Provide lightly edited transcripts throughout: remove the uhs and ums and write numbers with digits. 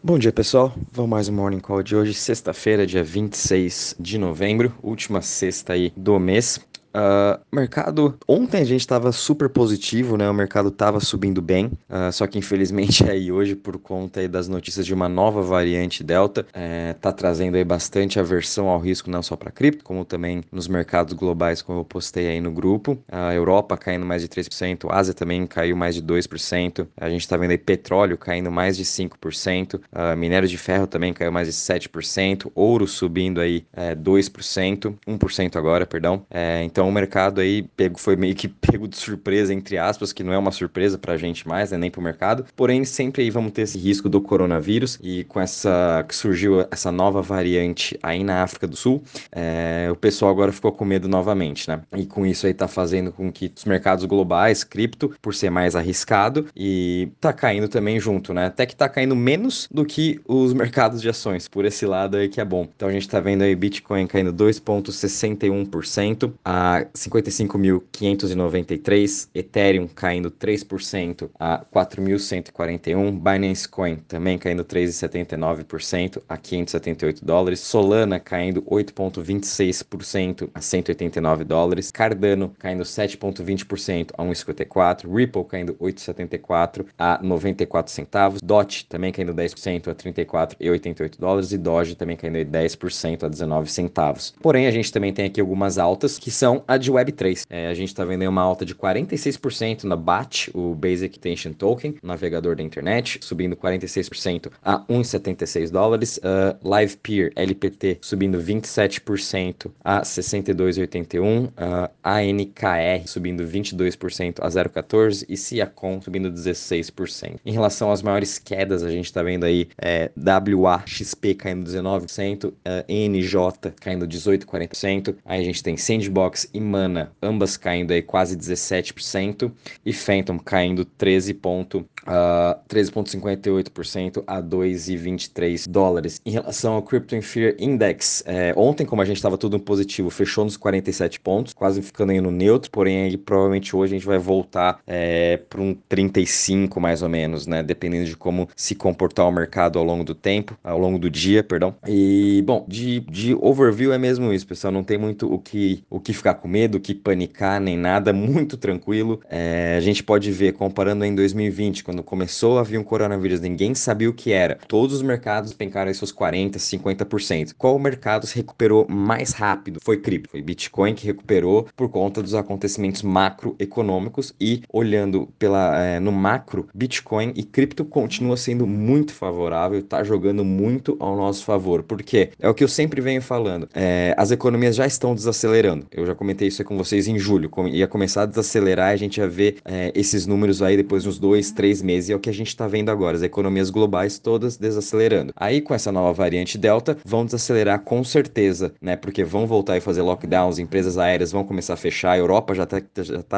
Bom dia, pessoal. Vamos mais um Morning Call de hoje, sexta-feira, dia 26 de novembro, última sexta aí do mês. Mercado, ontem a gente estava super positivo, né? O mercado estava subindo bem, só que infelizmente aí hoje, por conta aí das notícias de uma nova variante Delta, tá trazendo aí bastante aversão ao risco, não só para cripto, como também nos mercados globais, como eu postei aí no grupo. A Europa caindo mais de 3%, a Ásia também caiu mais de 2%, a gente está vendo aí petróleo caindo mais de 5%, minério de ferro também caiu mais de 7%, ouro subindo aí 1% agora, perdão. Então o mercado aí foi meio que pego de surpresa, entre aspas, que não é uma surpresa pra gente mais, né, nem pro mercado. Porém, sempre aí vamos ter esse risco do coronavírus, e com essa que surgiu essa nova variante aí na África do Sul, o pessoal agora ficou com medo novamente, né? E com isso aí tá fazendo com que os mercados globais, cripto, por ser mais arriscado, e tá caindo também junto, né? Até que tá caindo menos do que os mercados de ações, por esse lado aí que é bom. Então a gente tá vendo aí Bitcoin caindo 2,61%. a 55.593, Ethereum caindo 3% a 4.141, Binance Coin também caindo 3,79% a $578, Solana caindo 8,26% a $189, Cardano caindo 7,20% a 1,54, Ripple caindo 8,74 a 94 centavos, DOT também caindo 10% a $34,88 e Doge também caindo 10% a 19 centavos. Porém, a gente também tem aqui algumas altas, que são a de Web3. A gente está vendo aí uma alta de 46% na BAT, o Basic Attention Token, navegador da internet, subindo 46% a $1,76. LivePeer, LPT, subindo 27% a 62,81. ANKR, subindo 22% a 0,14. E Siacoin, subindo 16%. Em relação às maiores quedas, a gente está vendo aí WAXP caindo 19%, NJ caindo 18,40%. Aí a gente tem Sandbox e Mana, ambas caindo aí quase 17%, e Phantom caindo 13,58% a $2,23. Em relação ao Crypto Fear Index, ontem, como a gente estava tudo positivo, fechou nos 47 pontos, quase ficando aí no neutro, porém aí, provavelmente hoje a gente vai voltar para um 35 mais ou menos, né, dependendo de como se comportar o mercado ao longo do dia, perdão. E bom, de overview é mesmo isso, pessoal, não tem muito o que ficar com medo, o que panicar, nem nada, muito tranquilo. A gente pode ver, comparando em 2020, quando começou a vir um coronavírus, ninguém sabia o que era. Todos os mercados pencaram aí seus 40%, 50%. Qual mercado se recuperou mais rápido? Foi cripto, foi Bitcoin, que recuperou por conta dos acontecimentos macroeconômicos, e olhando no macro, Bitcoin e cripto continua sendo muito favorável, tá jogando muito ao nosso favor, porque é o que eu sempre venho falando, as economias já estão desacelerando. Eu já comentei isso aí com vocês em julho, ia começar a desacelerar, a gente ia ver esses números aí depois de uns 2, 3 meses, e é o que a gente tá vendo agora, as economias globais todas desacelerando. Aí com essa nova variante Delta, vão desacelerar com certeza, né, porque vão voltar e fazer lockdowns, empresas aéreas vão começar a fechar, a Europa já tá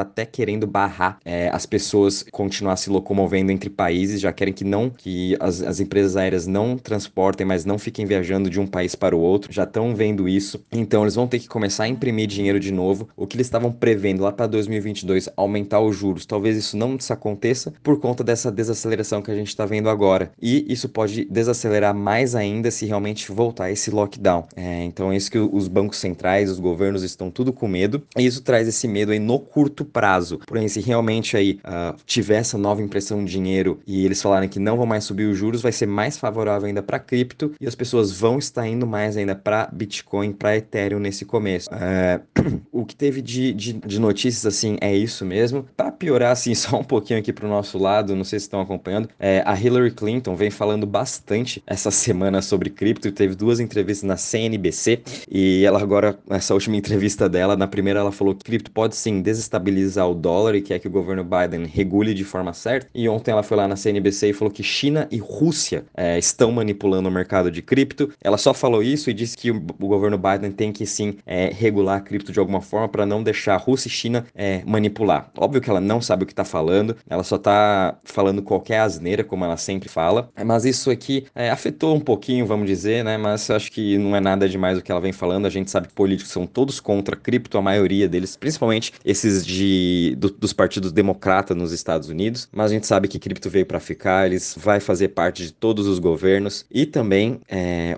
até querendo barrar as pessoas continuar se locomovendo entre países, já querem que as empresas aéreas não transportem, mas não fiquem viajando de um país para o outro, já estão vendo isso, então eles vão ter que começar a imprimir dinheiro de novo, o que eles estavam prevendo lá para 2022, aumentar os juros. Talvez isso não aconteça por conta dessa desaceleração que a gente está vendo agora. E isso pode desacelerar mais ainda se realmente voltar esse lockdown. Então é isso que os bancos centrais, os governos estão tudo com medo, e isso traz esse medo aí no curto prazo. Porém, se realmente aí tiver essa nova impressão de dinheiro e eles falarem que não vão mais subir os juros, vai ser mais favorável ainda para cripto, e as pessoas vão estar indo mais ainda para Bitcoin, para Ethereum nesse começo. O que teve de notícias, assim, é isso mesmo. Para piorar, assim, só um pouquinho aqui pro nosso lado, não sei se estão acompanhando, a Hillary Clinton vem falando bastante essa semana sobre cripto, teve 2 entrevistas na CNBC, e ela agora, essa última entrevista dela, na primeira ela falou que cripto pode sim desestabilizar o dólar e quer que o governo Biden regule de forma certa, e ontem ela foi lá na CNBC e falou que China e Rússia estão manipulando o mercado de cripto. Ela só falou isso e disse que o governo Biden tem que sim regular a cripto de alguma forma para não deixar a Rússia e China manipular. Óbvio que ela não sabe o que está falando, ela só está falando qualquer asneira, como ela sempre fala. Mas isso aqui afetou um pouquinho, vamos dizer, né? Mas eu acho que não é nada demais o que ela vem falando. A gente sabe que políticos são todos contra a cripto, a maioria deles, principalmente esses dos partidos democratas nos Estados Unidos. Mas a gente sabe que cripto veio para ficar, eles vai fazer parte de todos os governos. E também,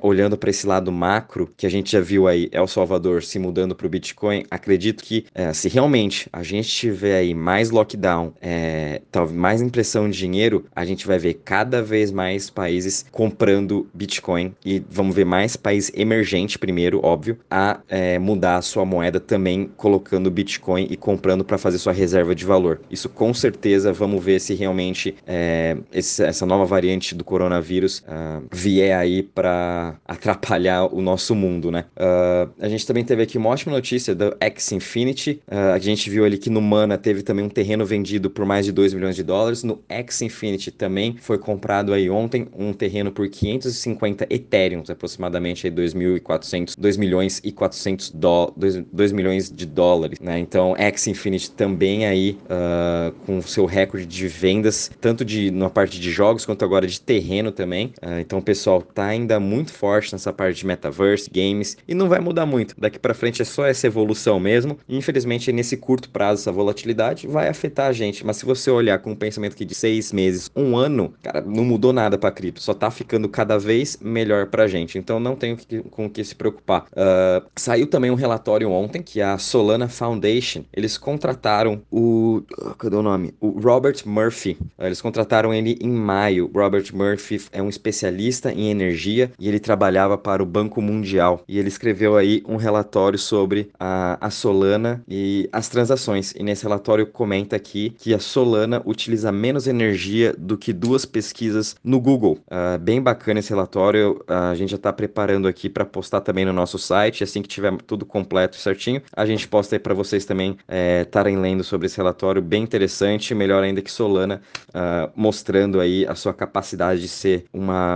olhando para esse lado macro, que a gente já viu aí El Salvador se mudando para o Bitcoin, acredito que se realmente a gente tiver aí mais lockdown, talvez mais impressão de dinheiro, a gente vai ver cada vez mais países comprando Bitcoin e vamos ver mais país emergente primeiro, óbvio, a mudar a sua moeda também, colocando Bitcoin e comprando para fazer sua reserva de valor. Isso com certeza, vamos ver se realmente essa nova variante do coronavírus vier aí para atrapalhar o nosso mundo, né? A gente também teve aqui uma ótima notícia da Axie Infinity. A gente viu ali que no Mana teve também um terreno vendido por mais de 2 milhões de dólares. No Axie Infinity também foi comprado aí ontem um terreno por 550 Ethereum, aproximadamente aí 2 milhões de dólares, né? Então Axie Infinity também aí com seu recorde de vendas, tanto na parte de jogos quanto agora de terreno também. Então o pessoal tá ainda muito forte nessa parte de metaverse, games, e não vai mudar muito. Daqui para frente é só essa evolução mesmo. Infelizmente nesse curto prazo essa volatilidade vai afetar a gente, mas se você olhar com um pensamento que de 6 meses, um ano, cara, não mudou nada para cripto, só tá ficando cada vez melhor pra gente, então não tem com o que se preocupar. Saiu também um relatório ontem que a Solana Foundation, eles contrataram o Robert Murphy, eles contrataram ele em maio. Robert Murphy é um especialista em energia e ele trabalhava para o Banco Mundial, e ele escreveu aí um relatório sobre a Solana e as transações, e nesse relatório comenta aqui que a Solana utiliza menos energia do que 2 pesquisas no Google. Bem bacana esse relatório, a gente já está preparando aqui para postar também no nosso site, assim que tiver tudo completo e certinho, a gente posta aí para vocês também estarem lendo sobre esse relatório, bem interessante, melhor ainda que Solana, mostrando aí a sua capacidade de ser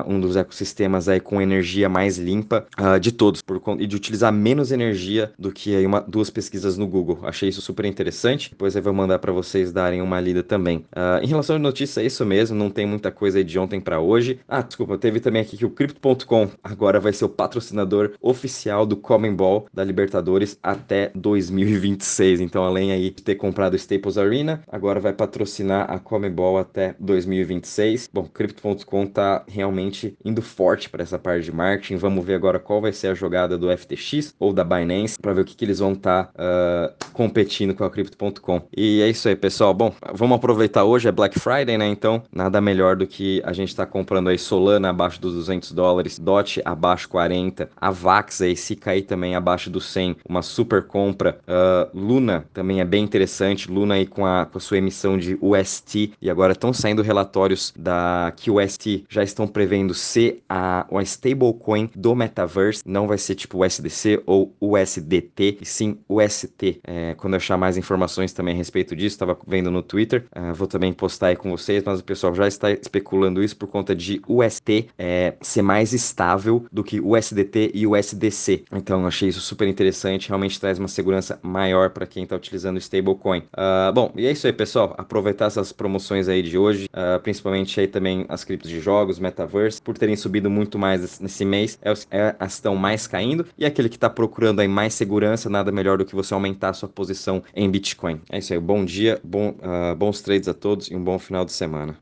um dos ecossistemas aí com energia mais limpa de todos, e de utilizar menos energia do que aí 2 pesquisas no Google. Achei isso super interessante, depois eu vou mandar para vocês darem uma lida também. Em relação à notícia, é isso mesmo, não tem muita coisa aí de ontem para hoje. Desculpa, teve também aqui que o Crypto.com agora vai ser o patrocinador oficial do Comebol da Libertadores até 2026. Então, além aí de ter comprado o Staples Arena, agora vai patrocinar a Comebol até 2026. Bom, Crypto.com tá realmente indo forte para essa parte de marketing. Vamos ver agora qual vai ser a jogada do FTX ou da Binance para ver o que eles vão estar competindo com a Crypto.com. E é isso aí, pessoal. Bom, vamos aproveitar, hoje é Black Friday, né? Então, nada melhor do que a gente tá comprando aí Solana abaixo dos $200, DOT abaixo 40, a WAXP aí se cair também abaixo dos 100, uma super compra. Luna também é bem interessante, Luna aí com a sua emissão de UST, e agora estão saindo relatórios que o UST já estão prevendo ser a stablecoin do metaverse, não vai ser tipo USDC ou USDT, e sim UST. Quando eu achar mais informações também a respeito disso, estava vendo no Twitter, vou também postar aí com vocês, mas o pessoal já está especulando isso por conta de UST ser mais estável do que USDT e USDC. Então eu achei isso super interessante, realmente traz uma segurança maior para quem está utilizando stablecoin. Bom, e é isso aí, pessoal, aproveitar essas promoções aí de hoje, principalmente aí também as criptos de jogos, metaverse, por terem subido muito mais nesse mês, as estão mais caindo, e aquele que está procurando aí mais segurança, nada melhor do que você aumentar a sua posição em Bitcoin. É isso aí, bom dia, bons trades a todos e um bom final de semana.